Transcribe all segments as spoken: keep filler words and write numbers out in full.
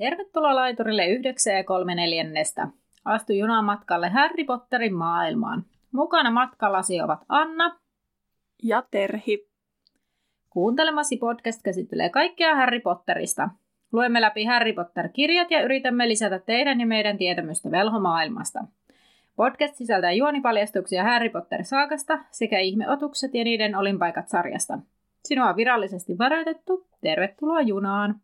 Tervetuloa laiturille yhdeksän ja kolme neljännestä. Astu junaan matkalle Harry Potterin maailmaan. Mukana matkallasi ovat Anna ja Terhi. Kuuntelemasi podcast käsittelee kaikkea Harry Potterista. Luemme läpi Harry Potter-kirjat ja yritämme lisätä teidän ja meidän tietämystä velhomaailmasta. Podcast sisältää juonipaljastuksia Harry Potter-saakasta sekä ihmeotukset ja niiden olinpaikat sarjasta. Sinua on virallisesti varoitettu. Tervetuloa junaan!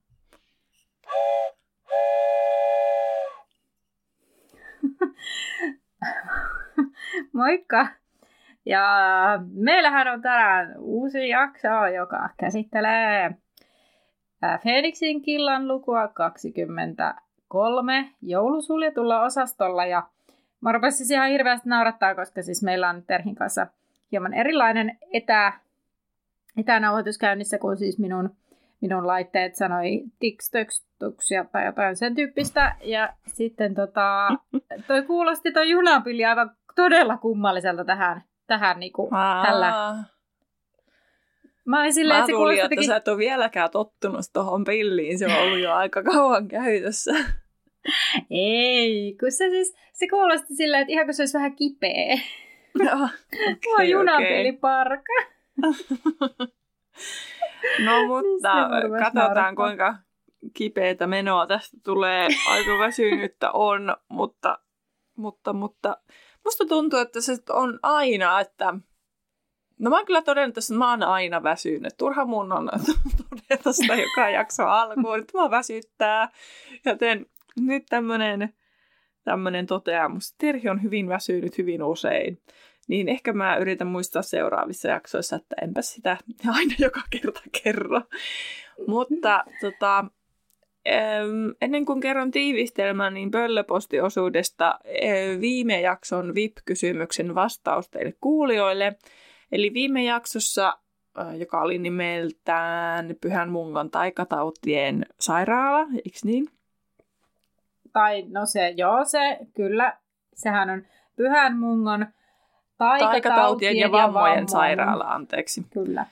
Moikka! Ja meillähän on tänään uusi jakso, joka käsittelee Fenixin killan lukua kaksikymmentäkolme joulusuljetulla osastolla. Ja mä rupesin ihan hirveästi naurattaa, koska siis meillä on Terhin kanssa hieman erilainen etä, etänauhoitus käynnissä, kun siis minun, minun laitteet sanoi tiks-töks-tuksia tai jotain sen tyyppistä. Ja sitten tota, toi kuulosti toi junapili aivan todella kummalliselta tähän, tähän niinku tällä. Mä olin silleen, että se kuulosti jotenkin... että sä et ole vieläkään tottunut tohon pilliin, se on ollut jo aika kauan käytössä. Ei, kun se siis, se kuulosti silleen, että ihan kun se olisi vähän kipeä. No, okay, on junapiliparka. Okay. No mutta katsotaan kuinka kipeätä menoa tästä tulee. Aika väsynyttä on, mutta, mutta, mutta musta tuntuu, että se on aina, että... No mä oon kyllä todennut, että mä oon aina väsynyt. Turha mun on todeta sitä joka jakso alkuun, että mä väsyttää. Joten nyt tämmönen, tämmönen toteamus. Terhi on hyvin väsynyt hyvin usein. Niin ehkä mä yritän muistaa seuraavissa jaksoissa, että enpä sitä aina joka kerta kerro. Mutta tota, ennen kuin kerron tiivistelmän, niin pöllöpostiosuudesta viime jakson V I P-kysymyksen vastaus teille kuulijoille. Eli viime jaksossa, joka oli nimeltään Pyhän mungon taikatautien sairaala, eikö niin? Tai no se, joo se, kyllä, sehän on Pyhän mungon taikatautien, taikatautien ja vammojen, ja vammojen sairaala, anteeksi. Kyllä.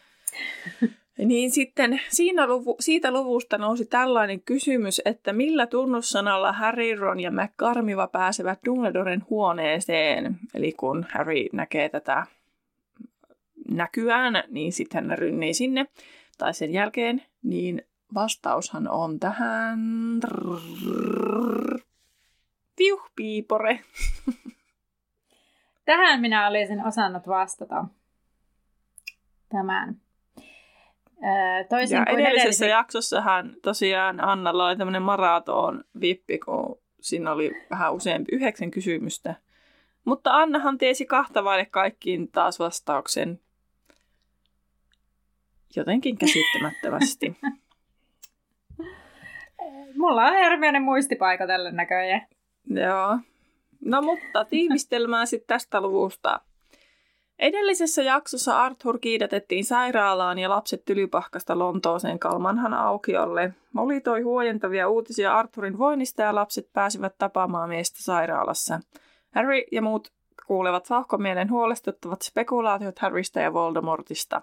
Niin sitten siinä luvu, siitä luvusta nousi tällainen kysymys, että millä tunnussanalla Harry, Ron ja McGarmiwa pääsevät Dumbledoren huoneeseen, eli kun Harry näkee tätä näkyään, niin sitten hän rynnii sinne, tai sen jälkeen, niin vastaushan on tähän viuhpiipore. Tähän minä olisin osannut vastata. Tämän. Öö, toisin ja kuin edellisessä edellisen... jaksossahan tosiaan Annalla oli tämmöinen maraton vippi, kun siinä oli vähän useampi yhdeksän kysymystä. Mutta Annahan tiesi kahta vaille kaikkiin taas vastauksen. Jotenkin käsittämättömästi. Mulla on Hermione muistipaikka tällä näköjään. Joo. No mutta tiivistelmää sitten tästä luvusta. Edellisessä jaksossa Arthur kiidätettiin sairaalaan ja lapset Tylypahkasta Lontooseen Kalmanhanaukiolle. Molly toi huojentavia uutisia Arthurin voinnista ja lapset pääsivät tapaamaan miestä sairaalassa. Harry ja muut kuulevat Sähkömielen huolestuttavat spekulaatiot Harrystä ja Voldemortista.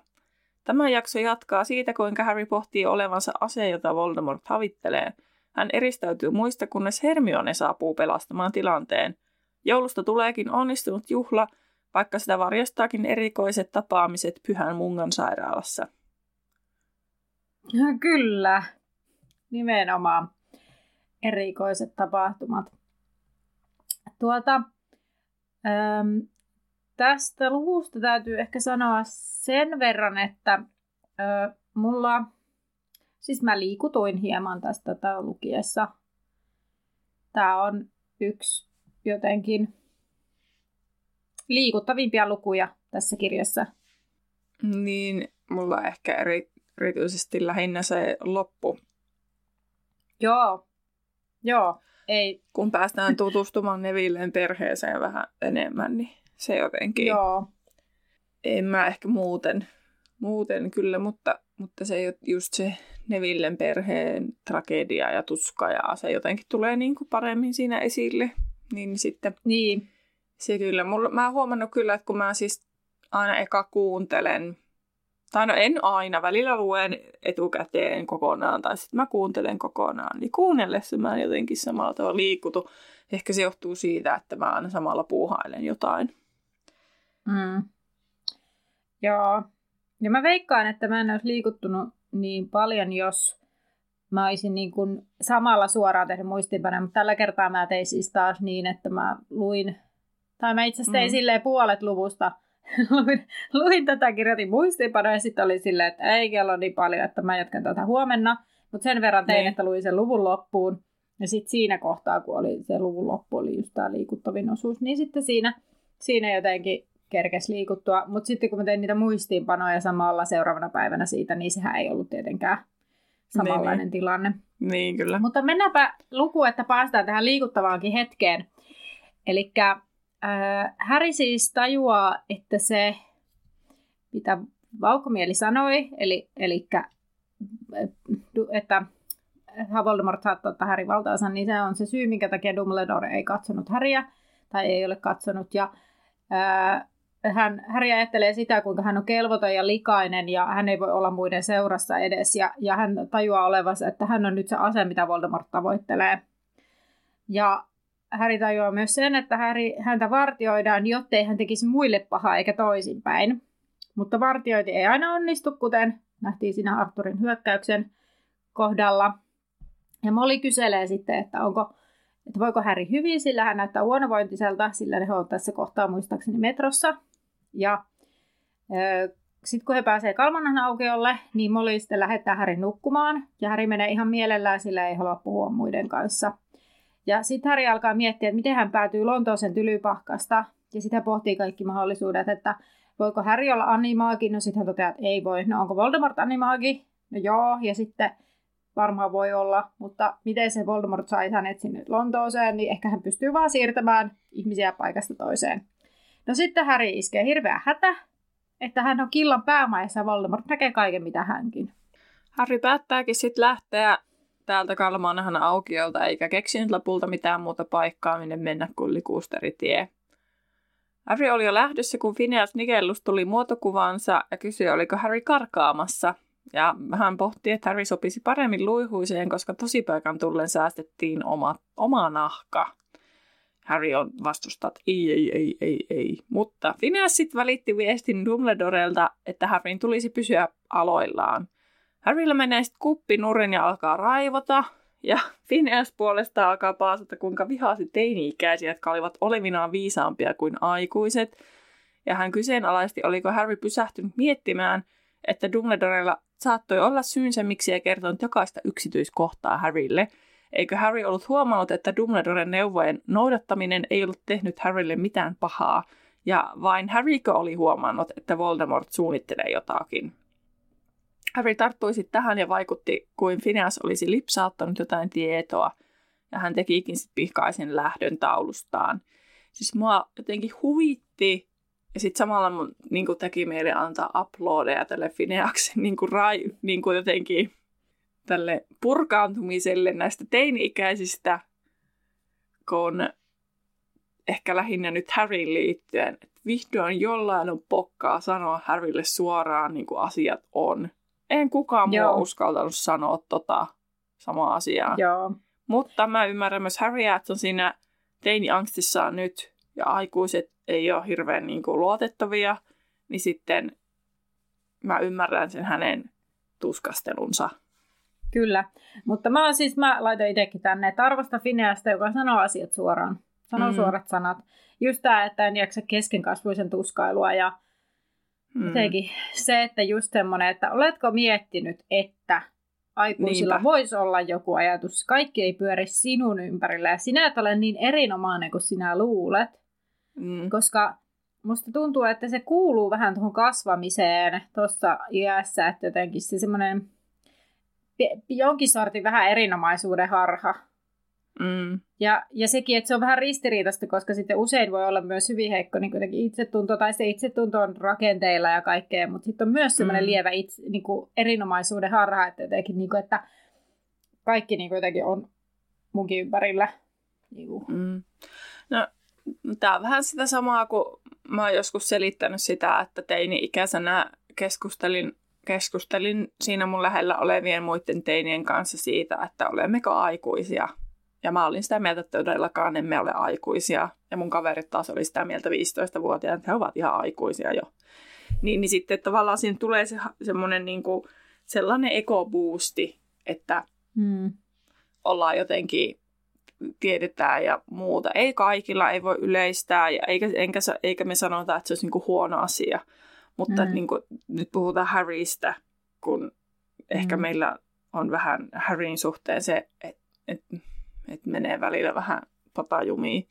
Tämä jakso jatkaa siitä, kuinka Harry pohtii olevansa ase, jota Voldemort havittelee. Hän eristäytyy muista, kunnes Hermione saapuu pelastamaan tilanteen. Joulusta tuleekin onnistunut juhla, vaikka sitä varjostaakin erikoiset tapaamiset Pyhän mungan sairaalassa. Kyllä, nimenomaan erikoiset tapahtumat. Tuota, ähm, tästä luvusta täytyy ehkä sanoa sen verran, että äh, mulla, siis mä liikutuin hieman tästä tätä lukiessa. Tää on yksi jotenkin liikuttavimpia lukuja tässä kirjassa. Niin, mulla ehkä eri, erityisesti lähinnä se loppu. Joo, joo. Ei. Kun päästään tutustumaan Nevillen perheeseen vähän enemmän, niin se jotenkin... Joo. En mä ehkä muuten, muuten kyllä, mutta, mutta se just se Nevillen perheen tragedia ja tuska ja se jotenkin tulee niin kuin paremmin siinä esille. Niin sitten niin. Se kyllä. Mulla, mä oon huomannut kyllä, että kun mä siis aina eka kuuntelen Tai no en aina, välillä luen etukäteen kokonaan tai sitten mä kuuntelen kokonaan. Niin kuunnellessa mä en jotenkin samalla tavalla liikutu. Ehkä se johtuu siitä, että mä aina samalla puuhailen jotain. Mm. Joo. Ja mä veikkaan, että mä en olisi liikuttunut niin paljon, jos mä olisin niin kuin samalla suoraan tehnyt muistiinpanoja. Mutta tällä kertaa mä tein siis taas niin, että mä luin, tai mä itse asiassa tein mm. silleen puolet luvusta. Luin, luin tätä, kirjoitin muistiinpanoja ja sitten oli silleen, että ei kello niin paljon, että mä jatkan tätä huomenna. Mutta sen verran tein, ne. Että luin sen luvun loppuun. Ja sitten siinä kohtaa, kun oli se luvun loppu, oli just tämä liikuttavin osuus, niin sitten siinä, siinä jotenkin kerkes liikuttua. Mutta sitten kun mä tein niitä muistiinpanoja samalla seuraavana päivänä siitä, niin sehän ei ollut tietenkään samanlainen niin, tilanne. Niin, kyllä. Mutta mennäänpä lukuun, että päästään tähän liikuttavaankin hetkeen. Elikkä Äh, Harry siis tajuaa, että se, mitä Vaukomieli sanoi, eli, elikkä, että Voldemort saattaa ottaa Harry valtaansa, niin se on se syy, minkä takia Dumbledore ei katsonut Harryä, tai ei ole katsonut. Ja, äh, hän, Harry ajattelee sitä, kuinka hän on kelvoton ja likainen, ja hän ei voi olla muiden seurassa edes, ja, ja hän tajuaa olevansa, että hän on nyt se ase, mitä Voldemort tavoittelee. Ja Harry tajuaa myös sen, että Harry, häntä vartioidaan, jottei hän tekisi muille pahaa eikä toisinpäin. Mutta vartiointi ei aina onnistu, kuten nähtiin siinä Arthurin hyökkäyksen kohdalla. Ja Molly kyselee sitten, että, onko, että voiko Harry hyvin, sillä hän näyttää huonovointiselta, sillä ne on tässä kohtaa muistaakseni metrossa. Ja sitten kun he pääsee Kalmanhanaukiolle, niin Molly sitten lähettää Harryn nukkumaan. Ja Harry menee ihan mielellään, sillä ei halua puhua muiden kanssa. Ja sitten Harry alkaa miettiä, että miten hän päätyy Lontoosen Tylypahkasta. Ja sitten hän pohtii kaikki mahdollisuudet, että voiko Harry olla animaagi. No sitten hän toteaa, että ei voi. No onko Voldemort animaagi? No joo, ja sitten varmaan voi olla. Mutta miten se Voldemort sai hänet sinne Lontooseen, niin ehkä hän pystyy vaan siirtämään ihmisiä paikasta toiseen. No sitten Harry iskee hirveä hätä, että hän on killan päämaissa. Voldemort näkee kaiken mitä hänkin. Harry päättääkin sitten lähteä täältä Kalmanhanaukiolta, eikä keksinyt lopulta mitään muuta paikkaa, minne mennä kuin Likuusteritie. Harry oli jo lähdössä, kun Phineas Nigellus tuli muotokuvansa ja kysyi, oliko Harry karkaamassa. Ja hän pohti, että Harry sopisi paremmin luihuiseen, koska tosipaikan tullen säästettiin oma, oma nahka. Harry on vastustanut, että ei, ei, ei, ei, ei. Mutta Phineas sitten välitti viestin Dumbledorelta, että Harryn tulisi pysyä aloillaan. Harryllä menee sitten kuppi nurin ja alkaa raivota. Ja Phineas puolestaan alkaa paasata, kuinka vihasi teini-ikäisiä, jotka olivat olevinaan viisaampia kuin aikuiset. Ja hän kyseenalaisti, oliko Harry pysähtynyt miettimään, että Dumbledorella saattoi olla syynsä, miksi ei kertonut jokaista yksityiskohtaa Harrylle. Eikö Harry ollut huomannut, että Dumbledoren neuvojen noudattaminen ei ollut tehnyt Harrylle mitään pahaa. Ja vain Harrykö oli huomannut, että Voldemort suunnittelee jotakin. Harry tarttui sitten tähän ja vaikutti, kuin Phineas olisi lipsauttanut jotain tietoa, ja hän tekikin sitten pihkaisen lähdön taulustaan. Siis mua jotenkin huvitti, ja sitten samalla mun niin kun teki mieli antaa uploadeja tälle Phineaksen niin kun rai, niin kun jotenkin tälle purkaantumiselle näistä teini-ikäisistä, kun ehkä lähinnä nyt Harryin liittyen, että vihdoin jollain on pokkaa sanoa Harrylle suoraan niin kuin asiat on. En kukaan muu Joo. uskaltanut sanoa tota samaa asiaa. Joo. Mutta mä ymmärrän myös Harryä, että on siinä teiniangstissaan nyt, ja aikuiset ei ole hirveän niin kuin luotettavia, niin sitten mä ymmärrän sen hänen tuskastelunsa. Kyllä, mutta mä, siis, mä laitoin itsekin tänne, että arvosta Phineasta, joka sanoo asiat suoraan. Sano mm. suorat sanat. Just tämä, että en jaksa keskenkasvuisen tuskailua ja mm. jotenkin se, että just semmoinen, että oletko miettinyt, että aikuisilla Niinpä. Voisi olla joku ajatus. Kaikki ei pyöri sinun ympärillä ja sinä et ole niin erinomainen kuin sinä luulet. Mm. Koska musta tuntuu, että se kuuluu vähän tuohon kasvamiseen tuossa iässä, että jotenkin se semmoinen jonkin sortin vähän erinomaisuuden harha. Mm. Ja, ja sekin, että se on vähän ristiriitaista, koska sitten usein voi olla myös hyvin heikko niin kuitenkin itsetunto, tai se itsetunto on rakenteilla ja kaikkea, mutta sitten on myös sellainen mm. lievä itse, niin kuin erinomaisuuden harha, että, jotenkin, niin kuin, että kaikki niin kuin, jotenkin on munkin ympärillä. Niin mm. No, tämä on vähän sitä samaa, kun mä oon joskus selittänyt sitä, että teini-ikäisenä keskustelin, keskustelin siinä mun lähellä olevien muiden teinien kanssa siitä, että olemmeko aikuisia. Ja mä olin sitä mieltä, että todellakaan emme ole aikuisia. Ja mun kaverit taas oli sitä mieltä viisitoistavuotiaana, että he ovat ihan aikuisia jo. Niin, niin sitten tavallaan siinä tulee se, semmoinen niin kuin, sellainen ekoboosti, että hmm. ollaan jotenkin, tiedetään ja muuta. Ei kaikilla, ei voi yleistää, ja eikä, enkä, eikä me sanota, että se olisi niin kuin huono asia. Mutta hmm. niin kuin, nyt puhutaan Harrystä, kun ehkä hmm. meillä on vähän Harryn suhteen se, että et, että menee välillä vähän patajumiin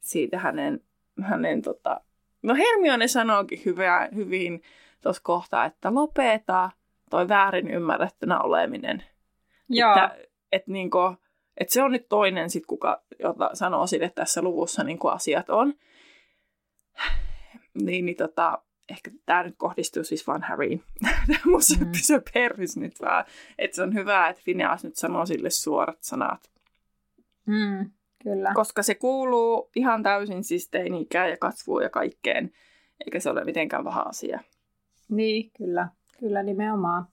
siitä hänen, hänen tota... No Hermione sanookin hyvää, hyvin tuossa kohtaa, että lopeta toi väärin ymmärrettynä oleminen. Joo. Että et niinku, et se on nyt toinen, sit, kuka jota sanoo sille tässä luvussa niinku asiat on. Niin, niin tota, ehkä tämä nyt kohdistuu siis vaan Harryin. Mun mm. se perhys nyt vaan. Että se on hyvä, että Phineas nyt sanoo sille suorat sanat. Mm, kyllä. Koska se kuuluu ihan täysin siis teini-ikään ja kasvuun ja kaikkeen, eikä se ole mitenkään paha asia. Niin, kyllä. Kyllä, nimenomaan.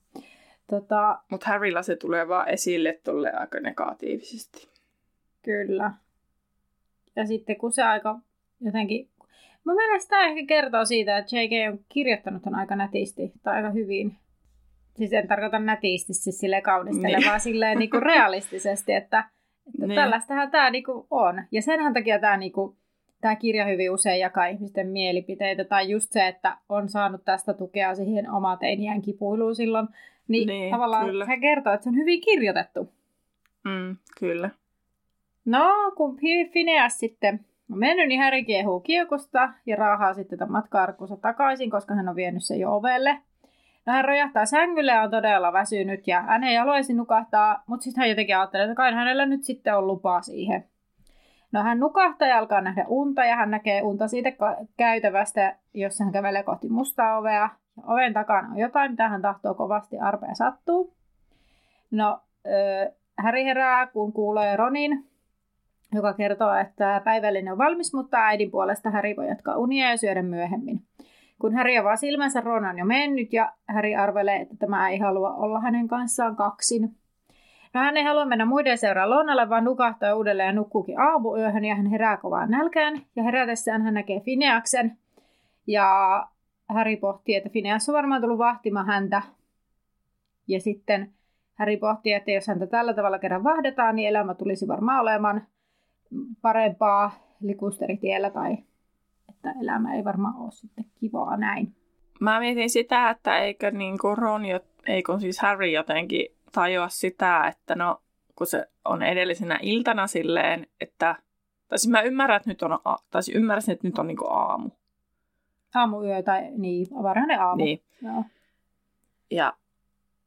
Tota... Mutta Harrylla se tulee vaan esille tolleen aika negatiivisesti. Kyllä. Ja sitten kun se aika jotenkin... Mun mielestä tämä ehkä kertoo siitä, että J K on kirjoittanut on aika nätisti tai aika hyvin. Siis en tarkoita nätisti siis silleen kaunistele, niin. Vaan silleen niinku realistisesti, että... Niin. Tällaistähän tämä niinku on. Ja senhän takia tämä niinku, kirja hyvin usein jakaa ihmisten mielipiteitä. Tai just se, että on saanut tästä tukea siihen omaa teiniään kipuiluun silloin. Niin, niin tavallaan kyllä. Se kertoo, että se on hyvin kirjoitettu. Mm, kyllä. No, kun Phineas sitten on mennyt, niin Harry kiehuu kiukusta ja raahaa sitten tämän matka-arkkunsa takaisin, koska hän on vienyt sen jo ovelle. No hän rojahtaa sängylle ja on todella väsynyt ja hän ei haluaisi nukahtaa, mutta sitten hän jotenkin ajattelee, että kai hänellä nyt sitten on lupaa siihen. No hän nukahtaa ja alkaa nähdä unta ja hän näkee unta siitä käytävästä, jossa hän kävelee kohti mustaa ovea. Oven takana on jotain, mitä hän tahtoo kovasti, arpea sattuu. No äh, Harry herää, kun kuulee Ronin, joka kertoo, että päivällinen on valmis, mutta äidin puolesta Harry voi jatkaa unia ja syödä myöhemmin. Kun Harry avaa silmänsä, Ron on jo mennyt ja Harry arvelee, että tämä ei halua olla hänen kanssaan kaksin. No hän ei halua mennä muiden seuraan lounalle, vaan nukahtaa uudelleen ja nukkuukin aamuyöhön ja hän herää kovaan nälkään. Ja herätessään hän näkee Phineaksen ja Harry pohtii, että Phineas on varmaan tullut vahtimaan häntä. Ja sitten Harry pohtii, että jos häntä tällä tavalla kerran vahdetaan, niin elämä tulisi varmaan olemaan parempaa likusteritiellä tai... että elämä ei varmaan ole sitten kivaa näin. Mä mietin sitä, että eikö niin kuin Ron, eikö siis Harry jotenkin tajua sitä, että no, kun se on edellisenä iltana silleen, että, tai siis mä ymmärrän, että nyt on, tai siis ymmärsin, että nyt on niin kuin aamu. Aamuyö tai niin, varhainen aamu. Niin. Joo. Ja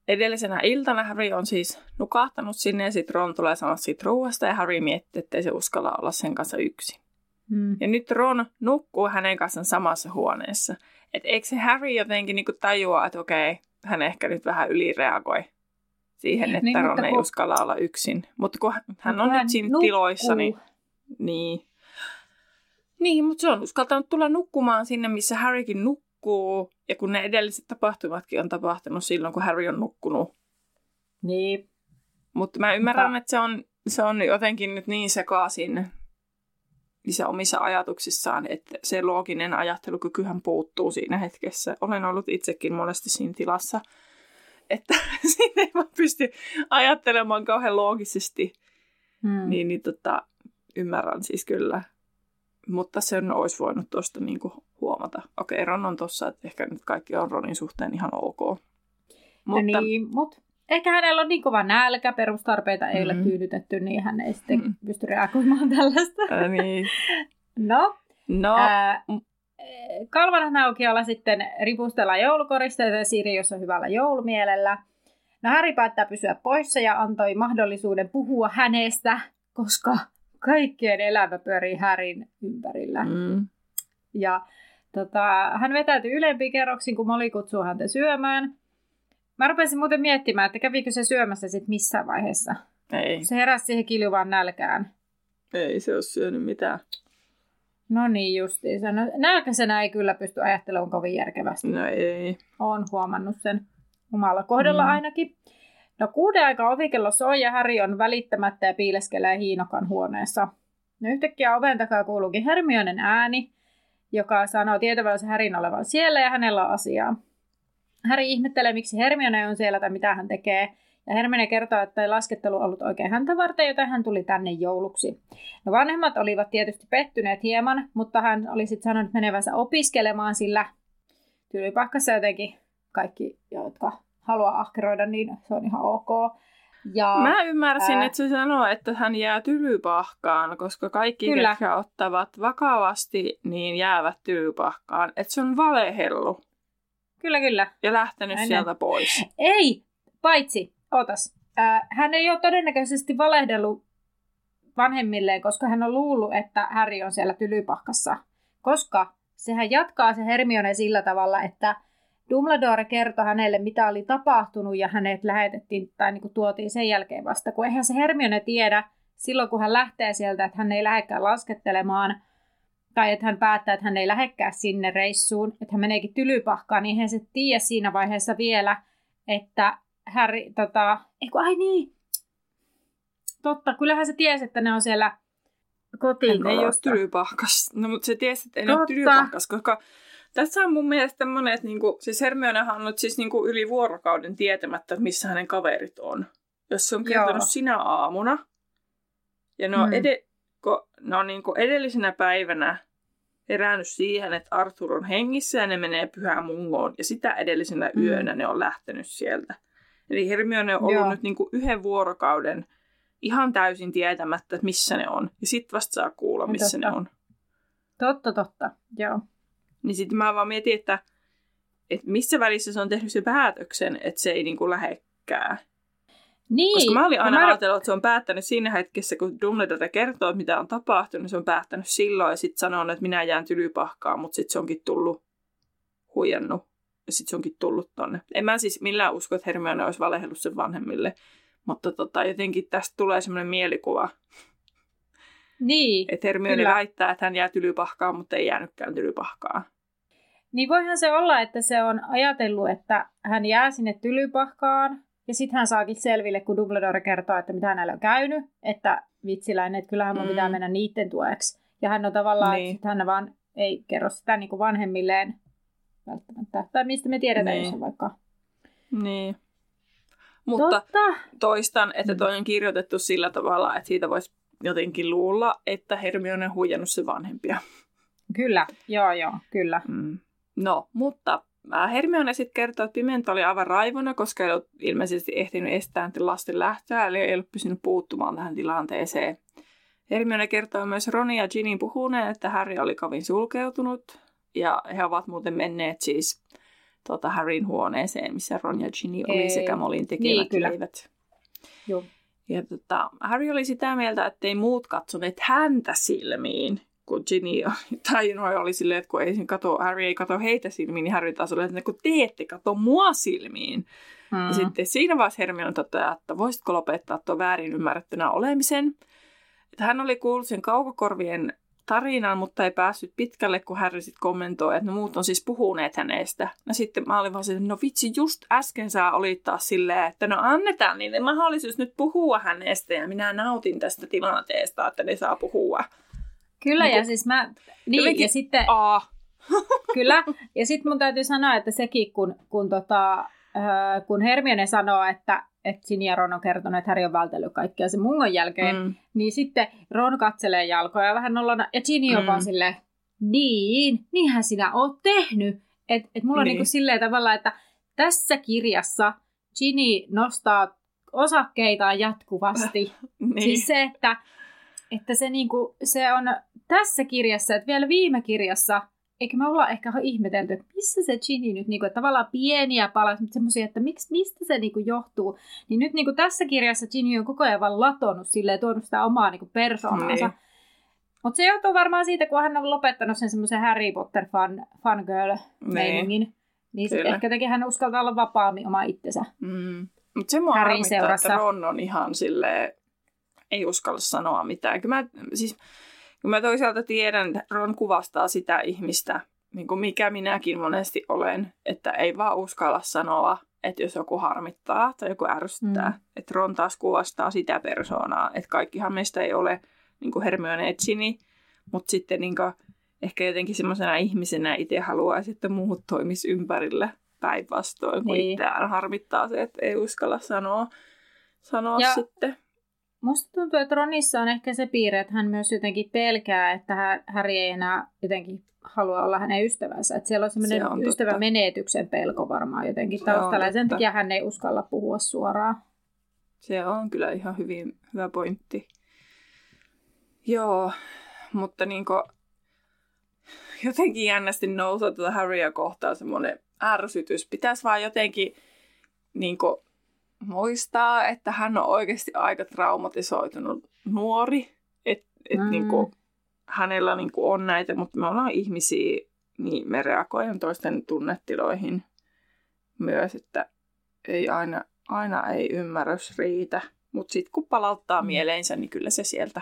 edellisenä iltana Harry on siis nukahtanut sinne ja sitten Ron tulee sanoa siitä ruuasta ja Harry miettii, ettei se uskalla olla sen kanssa yksin. Hmm. Ja nyt Ron nukkuu hänen kanssaan samassa huoneessa. Että eikö se Harry jotenkin niinku tajua, että okei, hän ehkä nyt vähän ylireagoi siihen, että niin, Ron ei kun... uskalla olla yksin. Mutta kun hän, hän on hän nyt siinä nukkuu. Tiloissa, niin... Niin, niin mutta se on uskaltanut tulla nukkumaan sinne, missä Harrykin nukkuu. Ja kun ne edelliset tapahtumatkin on tapahtunut silloin, kun Harry on nukkunut. Niin. Mutta mä ymmärrän, mutta... että se on, se on jotenkin nyt niin sekaisin... Lisä omissa ajatuksissaan, että se looginen ajattelukykyhän puuttuu siinä hetkessä. Olen ollut itsekin monesti siinä tilassa, että siinä ei vaan pysty ajattelemaan kauhean loogisesti. Hmm. Niin, niin tota, ymmärrän siis kyllä. Mutta sen olisi voinut tuosta niinku huomata. Okei, Ron on tuossa, että ehkä nyt kaikki on Ronin suhteen ihan ok. Mutta... Niin, mutta ehkä hänellä on niin kova nälkä, perustarpeita ei mm-hmm. ole tyydytetty, niin hän ei sitten mm-hmm. pysty reagoimaan tällaista. Äh, niin. No, no. Äh, Kalmanhanaukiolla sitten ripustellaan joulukoristeita ja Sirius on hyvällä joulumielellä. No Harry päättää pysyä poissa ja antoi mahdollisuuden puhua hänestä, koska kaikkien elämä pyörii Harryn ympärillä. Mm. Ja tota, hän vetäytyy ylempiin kerroksiin, kun Molly kutsuu häntä syömään. Mä rupesin muuten miettimään, että kävikö se syömässä sitten missään vaiheessa. Ei. Se heräsi siihen kiljuvaan nälkään. Ei se ole syönyt mitään. No niin justiinsa. No, nälkäisenä ei kyllä pysty ajattelemaan kovin järkevästi. No ei. Olen huomannut sen omalla kohdalla mm. ainakin. No kuuden aikaa ovikello soi ja Harry on välittämättä ja piileskelee Hiinokan huoneessa. No yhtäkkiä oven takaa kuuluukin Hermionen ääni, joka sanoo tietävänsä Harryn olevan siellä ja hänellä on asiaa. Harry ihmettelee, miksi Hermione on siellä tai mitä hän tekee. Ja Hermione kertoo, että ei laskettelu ollut oikein häntä varten, joten hän tuli tänne jouluksi. No vanhemmat olivat tietysti pettyneet hieman, mutta hän oli sitten sanonut menevänsä opiskelemaan, sillä Tylypahkassa jotenkin kaikki, jotka haluaa ahkeroida, niin se on ihan ok. Ja, Mä ymmärsin, ää... että se sanoo, että hän jää Tylypahkaan, koska kaikki, kyllä, ketkä ottavat vakavasti, niin jäävät Tylypahkaan. Että se on valehellu. Kyllä, kyllä. Ja lähtenyt Aine. sieltä pois. Ei, paitsi, otas. Äh, hän ei ole todennäköisesti valehdellut vanhemmilleen, koska hän on luullut, että Harry on siellä Tylypahkassa. Koska sehän jatkaa se Hermione sillä tavalla, että Dumbledore kertoi hänelle, mitä oli tapahtunut, ja hänet lähetettiin tai niin kuin tuotiin sen jälkeen vasta. Kun eihän se Hermione tiedä silloin, kun hän lähtee sieltä, että hän ei lähdekään laskettelemaan, tai että hän päättää, että hän ei lähdekään sinne reissuun, että hän meneekin Tylypahkaan, niin eihän se tiedä siinä vaiheessa vielä, että Harry, tota, eiku, ai niin, totta, kyllähän se tiesi, että ne on siellä kotiin. Ei ole Tylypahkas, no mutta se tiesi, että ei totta. ole Tylypahkas, koska tässä on mun mielestä tämmöinen, että niinku, siis Hermionehan on nyt siis niinku yli vuorokauden tietämättä, missä hänen kaverit on. Jos se on kertonut Joo. sinä aamuna, ja ne on, hmm. ede, ko, ne on niinku edellisenä päivänä herännyt siihen, että Arthur on hengissä ja ne menee Pyhään Mungoon, ja sitä edellisenä hmm. yönä ne on lähtenyt sieltä. Eli Hermione on ollut Joo. nyt niinku yhden vuorokauden ihan täysin tietämättä, että missä ne on. Ja sit vasta saa kuulla, missä totta. ne on. Totta, totta. Joo. Niin sitten mä vaan mietin, että, että missä välissä se on tehnyt se päätöksen, että se ei niinku lähekkää. Niin. Koska mä olin aina mä... ajatellut, että se on päättänyt siinä hetkessä, kun Dumbledore kertoo, mitä on tapahtunut, niin se on päättänyt silloin. Ja sit sanonut, että minä jään Tylypahkaan, mutta sit se onkin tullut huijannut. Ja sitten se onkin tullut tonne. En mä siis millään usko, että Hermione olisi valehellut sen vanhemmille. Mutta tota, jotenkin tästä tulee semmoinen mielikuva. Niin. Että Hermione kyllä. väittää, että hän jää Tylypahkaan, mutta ei jäänytkään Tylypahkaan. Niin voihan se olla, että se on ajatellut, että hän jää sinne Tylypahkaan. Ja sitten hän saakin selville, kun Dumbledore kertoo, että mitä hänellä on käynyt. Että vitsiläinen, että kyllähän mun mm. pitää mennä niiden tueksi. Ja hän on tavallaan, niin. että hän vaan ei kerro sitä niin kuin vanhemmilleen. Välttämättä. Tai mistä me tiedetään, niin. jos on vaikka. Niin. Mutta Totta. toistan, että toi on kirjoitettu sillä tavalla, että siitä voisi jotenkin luulla, että Hermione on huijannut sen vanhempia. Kyllä, joo joo, kyllä. Mm. No, mutta Hermione sitten kertoo, että Pimento oli aivan raivona, koska ei ole ilmeisesti ehtinyt estää lasten lähtöä, eli ei ole pystynyt puuttumaan tähän tilanteeseen. Hermione kertoo myös Ronin ja Ginnyn puhuneen, että Harry oli kovin sulkeutunut. Ja he ovat muuten menneet siis tuota, Harryn huoneeseen, missä Ron ja Ginny oli Ei. sekä Mollyn tekevät niin, leivät. Joo. Ja tota, Harry oli sitä mieltä, ettei muut katsoneet häntä silmiin, kun Ginny tai noin oli silleen, että kun ei kato, Harry ei kato heitä silmiin, niin Harry taas oli, että kun te ette kato mua silmiin. Mm. Ja sitten siinä vaiheessa Hermione toteaa, että voisitko lopettaa tuon väärin ymmärrettynä olemisen. Että hän oli kuullut sen kaukokorvien tarinan, mutta ei päässyt pitkälle, kun Harry sitten kommentoi, että no muut on siis puhuneet hänestä. No sitten mä olin vaan silleen, no vitsi, just äsken sä olit taas silleen, että no annetaan niille mahdollisuus nyt puhua hänestä, ja minä nautin tästä tilanteesta, että ne saa puhua. Kyllä, niin, ja kun... siis mä... Niin, Jotenkin... ja sitten... Aa. Kyllä, ja sitten mun täytyy sanoa, että sekin, kun, kun, tota, äh, kun Hermione sanoo, että että Ginny ja Ron on kertonut, että Harry on vältellyt kaikkia sen mungon jälkeen, mm. niin sitten Ron katselee jalkoja vähän nollana, ja Ginny on mm. vaan silleen, niin, niinhän sinä oot tehnyt. Että et mulla niin. on niin kuin silleen tavalla, että tässä kirjassa Ginny nostaa osakkeitaan jatkuvasti. niin. Siis se, että, että se, niin kuin, se on tässä kirjassa, että vielä viime kirjassa, eikä me olla ehkä ihmetelty, että missä se Ginny nyt, niin kuin, että tavallaan pieniä palaisia, mutta semmoisia, että miksi, mistä se niin kuin, johtuu. Niin nyt niin kuin, tässä kirjassa Ginny on koko ajan vaan latonut silleen, tuonut sitä omaa niin kuin, persoonaansa. Niin. Mutta se johtuu varmaan siitä, kun hän on lopettanut sen semmoisen Harry Potter fan, fangirl-meiningin. Niin, niin sit ehkä jotenkin hän uskaltaa olla vapaammin oma itsensä. Mm. Mutta se mua harmittaa, että Ron on ihan silleen, ei uskalla sanoa mitään. Kyllä mä, siis... Kun mä toisaalta tiedän, että Ron kuvastaa sitä ihmistä, niin kuin mikä minäkin monesti olen, että ei vaan uskalla sanoa, että jos joku harmittaa tai joku ärsyttää. Mm. Että Ron taas kuvastaa sitä persoonaa, että kaikkihan meistä ei ole niin kuin Hermione ja Ginny, mutta sitten niin kuin, ehkä jotenkin semmoisena ihmisenä itse haluaisi, että muut toimisi ympärillä päinvastoin, kun niin. Itseään harmittaa se, että ei uskalla sanoa, sanoa ja sitten. Musta tuntuu, että Ronissa on ehkä se piirre, että hän myös jotenkin pelkää, että Harry ei enää jotenkin halua olla hänen ystävänsä. Että siellä on semmoinen se on ystävän totta. Menetyksen pelko varmaan jotenkin se taustalla. Ja sen takia hän ei uskalla puhua suoraan. Se on kyllä ihan hyvin, hyvä pointti. Joo, mutta niin kuin jotenkin jännästi nousee tuota Harrya kohtaan semmoinen ärsytys. Pitäisi vaan jotenkin niin kuin muistaa, että hän on oikeasti aika traumatisoitunut nuori, että et mm. niinku, hänellä niinku on näitä, mutta me ollaan ihmisiä, niin me reagoidaan toisten tunnetiloihin myös, että ei aina, aina ei ymmärrys riitä, mutta sitten kun palauttaa mieleensä, niin kyllä se sieltä,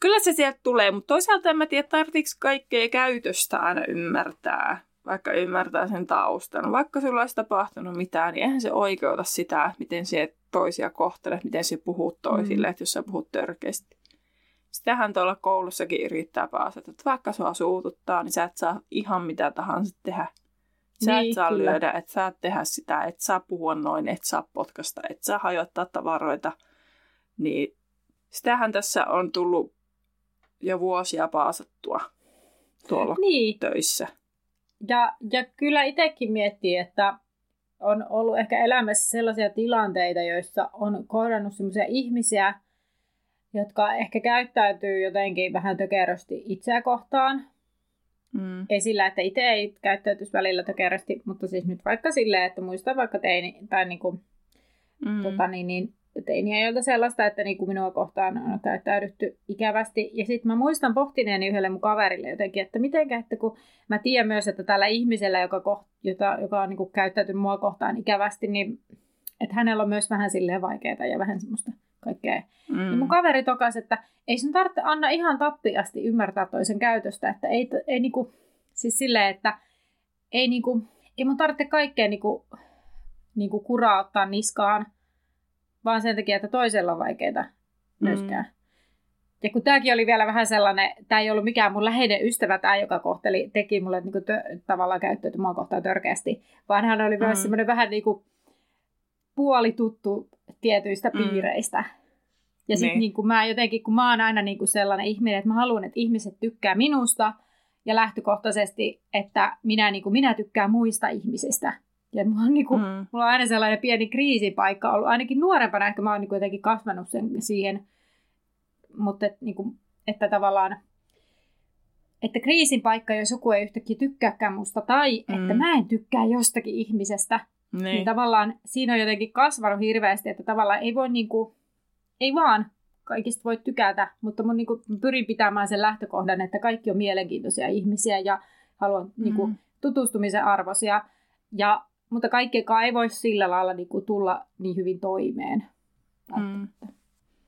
kyllä se sieltä tulee, mutta toisaalta en mä tiedä, tarvitseeko kaikkea käytöstä aina ymmärtää. Vaikka ymmärtää sen taustan. Vaikka sulla olisi tapahtunut mitään, niin eihän se oikeuta sitä, miten sinä toisia kohtelet, miten sinä puhut toisille, mm. että jos sinä puhut törkeästi. Sitähän tuolla koulussakin yrittää päästä, että vaikka sinua suututtaa, niin sä et saa ihan mitä tahansa tehdä. Sä niin, et saa kyllä. lyödä, et saa tehdä sitä, et saa puhua noin, et saa potkasta, et saa hajottaa tavaroita. Niin sitähän tässä on tullut jo vuosia paasattua tuolla niin. töissä. Ja, ja kyllä itsekin miettii, että on ollut ehkä elämässä sellaisia tilanteita, joissa on kohdannut sellaisia ihmisiä, jotka ehkä käyttäytyy jotenkin vähän tökerösti itseä kohtaan. Mm. Ei sillä, että itse ei käyttäytyisi välillä tökerösti, mutta siis nyt vaikka silleen, että muistan vaikka teini, tai niinku, mm. tota niin, niin, teiniä, jolta sellaista, että niinku minua kohtaan on käyttäydytty ikävästi. Ja sitten mä muistan pohtineeni yhdelle mun kaverille jotenkin, että mitenkä, että kun mä tiedän myös, että tällä ihmisellä, joka, koht, jota, joka on niinku käyttäytynyt mua kohtaan ikävästi, niin että hänellä on myös vähän silleen vaikeaa ja vähän semmoista kaikkea. Mm. Ja mun kaveri tokasi, että ei sun tarvitse anna ihan tappiasti ymmärtää toisen käytöstä, että ei, ei niinku, siis silleen, että ei niinku, ei mun tarvitse kaikkea niinku, niinku kuraa ottaa niskaan, vaan sen takia, että toisella on vaikeita myöskään. Mm. Ja kun tämäkin oli vielä vähän sellainen, tämä ei ollut mikään mun läheinen ystävä, tämä joka kohteli, teki mulle niinku tö- tavallaan käyttäytyi mua kohtaan törkeästi, vaan hän oli myös mm. semmoinen vähän niinku puolituttu tietyistä mm. piireistä. Ja sitten niin. niinku mä jotenkin, kun mä oon aina niinku sellainen ihminen, että mä haluan, että ihmiset tykkää minusta, ja lähtökohtaisesti, että minä, niinku, minä tykkään muista ihmisistä. Ja mulla on, niinku, mm. mulla on aina sellainen pieni kriisipaikka ollut, ainakin nuorempana ehkä mä oon niinku jotenkin kasvanut sen siihen, mutta et, niinku, että tavallaan, että kriisin paikka, jos joku ei yhtäkkiä tykkääkään musta, tai mm. että mä en tykkää jostakin ihmisestä, niin. niin tavallaan siinä on jotenkin kasvanut hirveästi, että tavallaan ei voi niinku, ei vaan kaikista voi tykätä, mutta mun niinku, pyrin pitämään sen lähtökohdan, että kaikki on mielenkiintoisia ihmisiä ja haluan mm. niinku, tutustumisen arvoisia, ja mutta kaikkiakaan ei voi sillä lailla niinku tulla niin hyvin toimeen. Mm.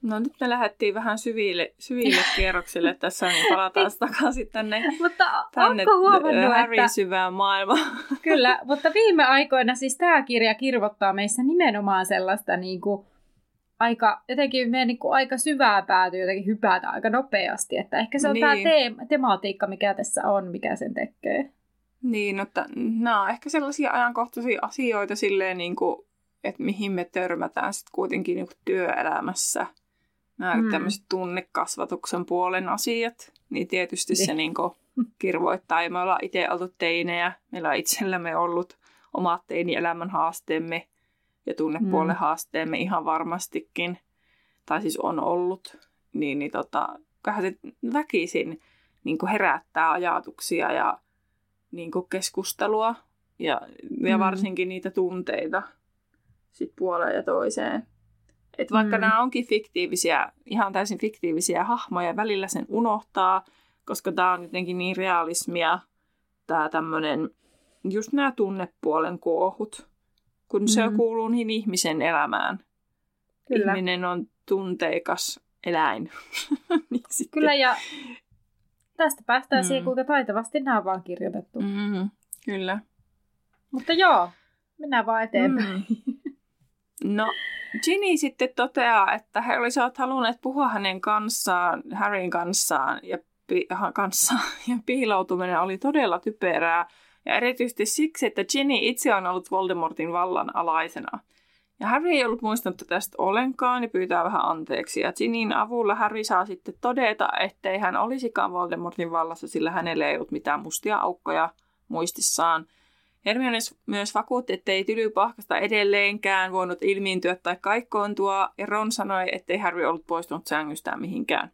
No nyt me lähdettiin vähän syville, syville kierroksille tässä, niin palataan takaisin tänne, mutta tänne Harryn syvään maailmaan. Kyllä, mutta viime aikoina siis tämä kirja kirvoittaa meissä nimenomaan sellaista niinku, aika, jotenkin meidän niinku, aika syvää päätyy, jotenkin hypätään aika nopeasti. Että ehkä se on niin. tämä teema, tematiikka, mikä tässä on, mikä sen tekee. Niin, no, että nämä on ehkä sellaisia ajankohtaisia asioita silleen, niin kuin, että mihin me törmätään sitten kuitenkin niin kuin työelämässä. Nämä mm. tämmöiset tunnekasvatuksen puolen asiat, niin tietysti se niin kuin, kirvoittaa. Ja me ollaan itse oltu teinejä, meillä on itsellämme ollut omat teinielämän haasteemme ja tunnepuolen mm. haasteemme ihan varmastikin. Tai siis on ollut, niin, niin tota, kyllähän se väkisin niin kuin herättää ajatuksia ja niin kuin keskustelua ja, ja mm. varsinkin niitä tunteita sit puoleen ja toiseen. Et vaikka mm. nämä onkin fiktiivisiä, ihan täysin fiktiivisiä hahmoja, välillä sen unohtaa, koska tämä on jotenkin niin realismia, tämä tämmöinen, just nämä tunnepuolen kuohut, kun mm. se kuuluu niihin ihmisen elämään. Kyllä. Ihminen on tunteikas eläin. Niin sitten... Kyllä, ja tästä päästään mm. siihen, kuinka taitavasti nämä on vaan kirjoitettu. Mm-hmm. Kyllä. Mutta joo, mennään vaan eteenpäin. Mm. No, Ginny sitten toteaa, että he olisivat halunneet puhua hänen kanssaan, Harryn kanssaan ja, pi- kanssaan, ja piiloutuminen oli todella typerää. Ja erityisesti siksi, että Ginny itse on ollut Voldemortin vallan alaisena. Ja Harry ei ollut muistanut tästä ollenkaan ja pyytää vähän anteeksi. Ja Ginnyn avulla Harry saa sitten todeta, ettei hän olisikaan Voldemortin vallassa, sillä hänellä ei ollut mitään mustia aukkoja muistissaan. Hermione myös vakuutti, ettei Tylypahkasta edelleenkään voinut ilmiintyä tai kaikkoontua, ja Ron sanoi, ettei Harry ollut poistunut sängystään mihinkään.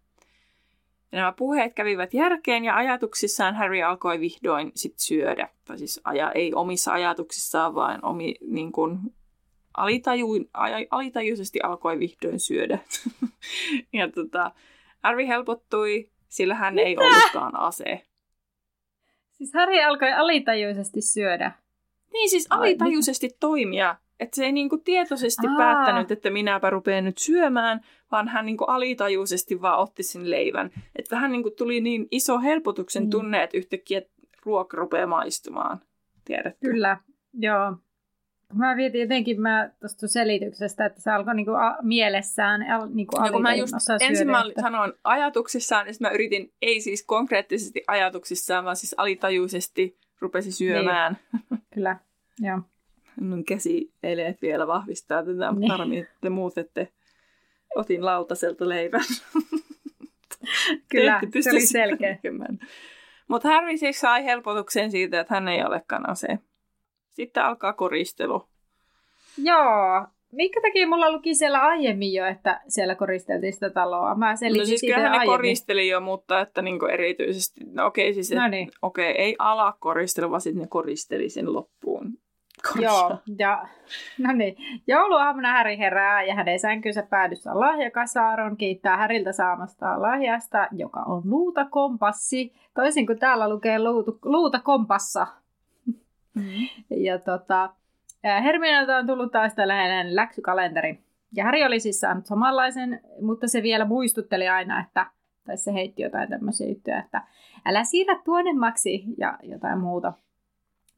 Ja nämä puheet kävivät järkeen, ja ajatuksissaan Harry alkoi vihdoin sit syödä. Tai siis aja, ei omissa ajatuksissaan, vaan omi, niin kun, alitaju, aj, alitajuisesti alkoi vihdoin syödä. Ja tota, Harry helpottui, sillä hän Mitä? ei ollutkaan ase. Siis Harry alkoi alitajuisesti syödä. Niin, siis alitajuisesti Ai, toimia. Että se ei niinku tietoisesti Aa. päättänyt, että minäpä rupean nyt syömään, vaan hän niinku alitajuisesti vaan otti sen leivän. Että vähän niinku tuli niin iso helpotuksen mm. tunne, että yhtäkkiä ruoka rupeaa maistumaan. Tiedätkö? Kyllä, joo. Mä vietin jotenkin mä tuosta selityksestä, että se alkoi niinku a- mielessään al- niinku no, mä just ensin mä sanoin ajatuksissaan, ja sitten mä yritin, ei siis konkreettisesti ajatuksissaan, vaan siis alitajuisesti rupesi syömään. Niin. Kyllä, joo. Mun käsieleet vielä vahvistaa tätä, mutta harmi, että te muut, että otin lautaselta leivän. Kyllä, se oli selkeä. Mutta Harry siis sai helpotuksen siitä, että hän ei olekaan ase. Sitten alkaa koristelu. Joo. Minkä takia mulla luki siellä aiemmin jo, että siellä koristeltiin sitä taloa? Mä selitin no siis siitä aiemmin. Ne koristeli jo, mutta että niinku erityisesti... No okei, okay, siis et, no niin. okay, ei ala koristelu, vaan sitten ne koristeli sen loppuun. Korsa. Joo, ja no niin. Jouluaamuna Harry herää ja hänen sänkynsä päädyssä on lahjakasa. Ron kiittää Harryltä saamastaan lahjasta, joka on luutakompassi. Toisin kuin täällä lukee luutu, luutakompassa. Mm-hmm. Ja tota, Hermione on tullut taas tällainen läksykalenteri. Ja Harry oli siis saanut samanlaisen, mutta se vielä muistutteli aina, että, tai se heitti jotain tämmöisiä juttuja, että älä siirrä tuonemmaksi ja jotain muuta.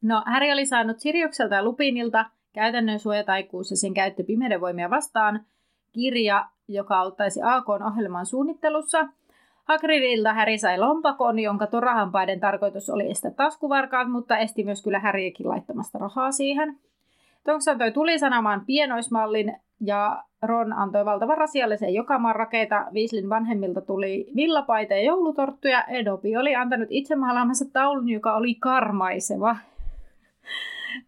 No, Harry oli saanut Siriukselta ja Lupinilta käytännön suojataikuus ja sen käyttö pimeyden voimia vastaan kirja, joka auttaisi A K-ohjelman suunnittelussa. Hagridilta Harry sai lompakon, jonka torahampaiden tarkoitus oli estää taskuvarkaat, mutta esti myös kyllä Harrykin laittamasta rahaa siihen. Tonks antoi tulisanamaan pienoismallin ja Ron antoi valtavan rasiallisen joka maan rakeita. Weasleyn vanhemmilta tuli villapaita ja joulutorttuja. Adobe oli antanut itse maalaamansa taulun, joka oli karmaiseva.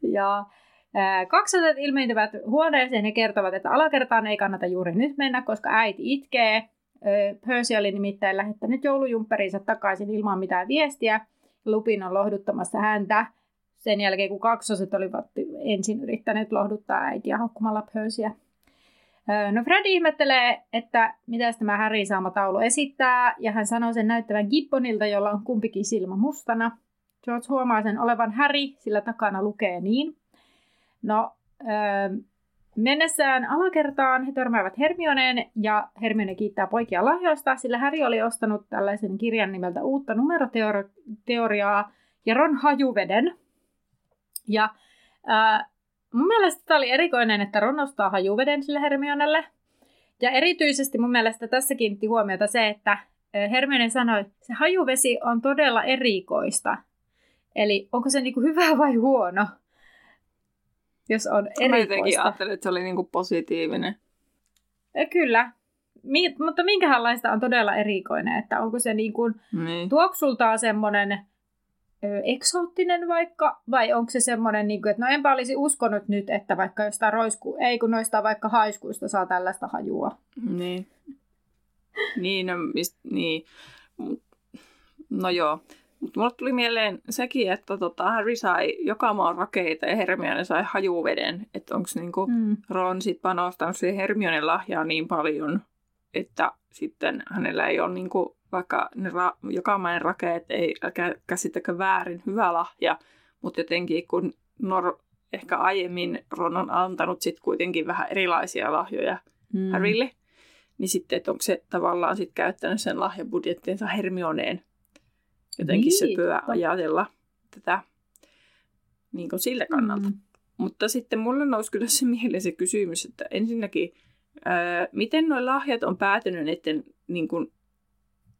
Ja ää, kaksoset ilmentyvät huoneeseen ja kertovat, että alakertaan ei kannata juuri nyt mennä, koska äiti itkee. Percy oli nimittäin lähettänyt joulujumpperiinsa takaisin ilman mitään viestiä. Lupin on lohduttamassa häntä sen jälkeen, kun kaksoset olivat ensin yrittäneet lohduttaa äitiä haukkumalla Percyä. No Fred ihmettelee, että mitä tämä Harryn saama taulu esittää, ja hän sanoo sen näyttävän gibbonilta, jolla on kumpikin silmä mustana. George huomaa sen olevan Harry, sillä takana lukee niin. No... Öö, Mennessään alakertaan he törmäävät Hermioneen ja Hermione kiittää poikia lahjoista, sillä Harry oli ostanut tällaisen kirjan nimeltä uutta numeroteoriaa ja Ron hajuveden. Ja äh, mun mielestä tämä oli erikoinen, että Ron ostaa hajuveden sille Hermionelle. Ja erityisesti mun mielestä tässä kiinnitti huomiota se, että Hermione sanoi, että se hajuvesi on todella erikoista. Eli onko se niinku hyvä vai huono? Jos on erikoista. Mä jotenkin ajattelin, että se oli niinku positiivinen. Kyllä. Mi- mutta minkälaista on todella erikoinen? Että onko se niinku niin. tuoksultaan semmoinen eksoottinen vaikka? Vai onko se semmoinen, niinku, että no enpä olisi uskonut nyt, että vaikka jostain roiskuu, ei kun noista vaikka haiskuista saa tällaista hajua. Niin. Niin, no, mist, niin. No joo. Mutta mulle tuli mieleen sekin, että tota, Harry sai joka maan rakeita ja Hermione sai hajuveden. Että onko niinku mm. Ron sit panostanut siihen Hermionen lahjaa niin paljon, että sitten hänellä ei ole niinku, vaikka ne ra- joka maan rakeet ei käsittäkö väärin hyvä lahja. Mutta jotenkin kun nor- ehkä aiemmin Ron on antanut sit kuitenkin vähän erilaisia lahjoja mm. Harrylle, niin sitten, että onko se tavallaan sitten käyttänyt sen lahjabudjettinsa Hermioneen jotenkin niin, söpöä totta. Ajatella tätä niin kuin sillä kannalta. Mm. Mutta sitten mulla nousi kyllä se mieleen se kysymys, että ensinnäkin, ää, miten nuo lahjat on päätynyt niiden niin kuin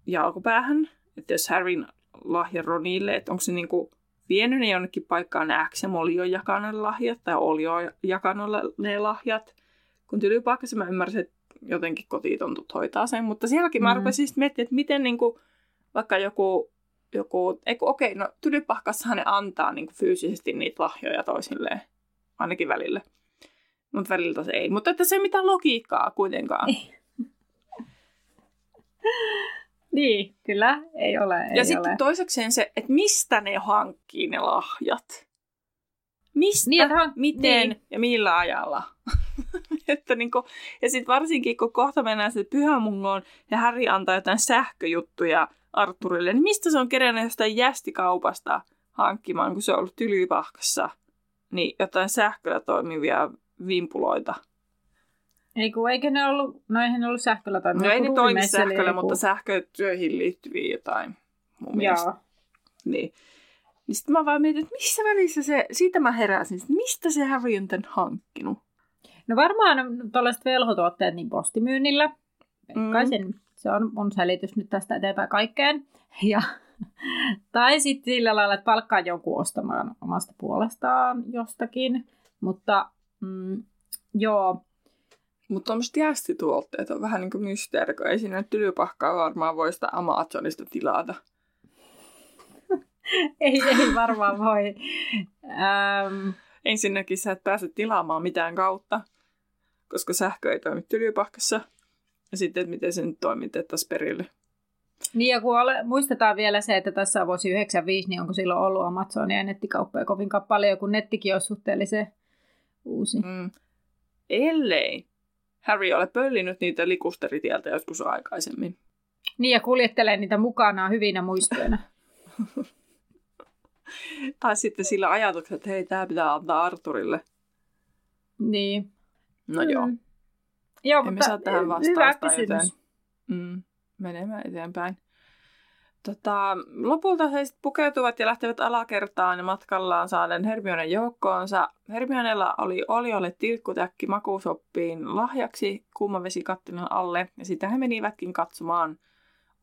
jalkopäähän, että jos Harryn lahja Ronille, että onko se niin kuin vienyt ne jonnekin paikkaan X ja Molly on jakanut lahjat tai Olio on jakanut ne lahjat, kun Tylypahkassa mä ymmärsin, että jotenkin kotitontut hoitaa sen, mutta sielläkin mä mm. rupesin sitten miettimään, että miten niin kuin, vaikka joku, joku eiku, okei, no Tylypahkassahan ne antaa niin kuin fyysisesti niitä lahjoja toisilleen, ainakin välillä, mutta välillä se ei, mutta että se ei mitään logiikkaa kuitenkaan. Niin, kyllä, ei ole. Ei ja sitten toisekseen se, että mistä ne hankkii ne lahjat. Mistä, niin, hank- miten niin. ja millä ajalla. Että niinku, ja sitten varsinkin, kun kohta mennään sitten Pyhän mungoon ja Harry antaa jotain sähköjuttuja Arthurille, niin mistä se on kerännyt jostain jästikaupasta hankkimaan, kun se on ollut Tylypahkassa, niin jotain sähköllä toimivia vimpuloita. Eiku, eikö ne ollut, no eihän ne ollut sähköllä tai... No ei ne toimi sähköllä, mutta sähkötyöihin liittyviä jotain mun mielestä. Niin. Niin sitten mä vaan mietin, että missä välissä se, siitä mä heräsin, mistä se Harry on tämän hankkinut? No varmaan tuollaiset velhotuotteet niin postimyynnillä. Pekkaisen, mm. se on mun selitys nyt tästä eteenpäin kaikkeen. Ja, tai sitten sillä lailla, että palkkaa joku ostamaan omasta puolestaan jostakin. Mutta mm, joo... Mutta tuommoiset jästituotteet on vähän niin kuin mysteeri, kun ei siinä Tylypahkaa varmaan voi sitä Amazonista tilata. ei, ei varmaan voi. ähm. Ensinnäkin sä et pääse tilaamaan mitään kautta, koska sähkö ei toimi Tylypahkassa. Ja sitten, että miten se nyt toimitettaisiin perille. Niin ja kun ole, muistetaan vielä se, että tässä on vuosi yhdeksänkymmentäviisi, niin onko silloin ollut Amazonia nettikauppoja kovinkaan paljon, kun nettikin on suhteellisen uusi. Mm. Ellei Harry ole pöllinyt niitä likusteritieltä joskus aikaisemmin. Niin, ja kuljettelee niitä mukanaan hyvinä muistoina. Tai sitten sillä ajatuksella, että hei, tämä pitää antaa Arthurille. Niin. No mm. joo. joo Emme saa tähän vastausta, joten mm, menemään eteenpäin. Tota, lopulta he sitten pukeutuvat ja lähtevät alakertaan ja matkallaan saaden Hermionen joukkoonsa. Hermionella oli Oliolle tilkkutäkki makuusoppiin lahjaksi kuumavesikattilan alle ja sitä he menivätkin katsomaan.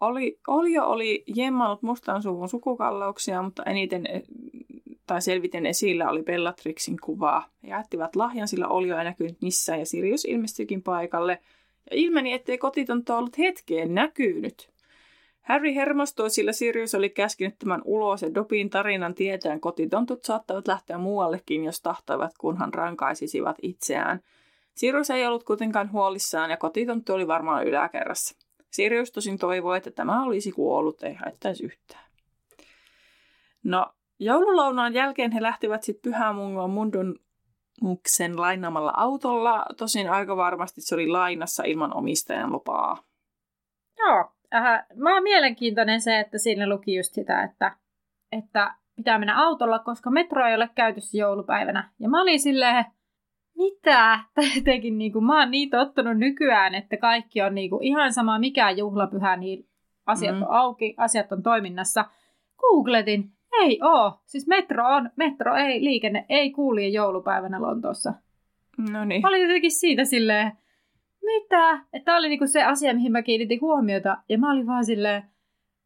Oli, Olio oli jemmannut mustan suvun sukukalleuksia, mutta eniten tai selviten esillä oli Bellatrixin kuvaa. He jättivät lahjan, sillä Olio ei näkynyt missään ja Sirius ilmestyikin paikalle. Ja ilmeni, ettei kotitonta ollut hetkeen näkynyt. Harry hermostui, sillä Sirius oli käskenyt tämän ulos ja Dopin tarinan tietäen kotitontut saattavat lähteä muuallekin, jos tahtoivat, kunhan rankaisisivat itseään. Sirius ei ollut kuitenkaan huolissaan ja kotitonttu oli varmaan yläkerrassa. Sirius tosin toivoi, että tämä olisi kuollut, ei haittaisi yhtään. No, joululounaan jälkeen he lähtivät sitten Pyhän mungon Mundunguksen lainaamalla autolla. Tosin aika varmasti se oli lainassa ilman omistajan lupaa. Joo. Ähä, mä oon mielenkiintoinen se, että siinä luki just sitä, että, että pitää mennä autolla, koska metro ei ole käytössä joulupäivänä. Ja mä olin silleen, mitä? Tai jotenkin niin kuin, mä oon niin tottunut nykyään, että kaikki on niin kuin, ihan sama mikään juhlapyhä, niin asiat mm-hmm. on auki, asiat on toiminnassa. Googletin, ei oo. Siis metro on, metro ei, liikenne ei kuulija joulupäivänä Lontoossa. No niin. Mä olin jotenkin siitä silleen. Mitä? Tämä oli niinku se asia, mihin mä kiinnitin huomiota. Ja mä olin vaan silleen,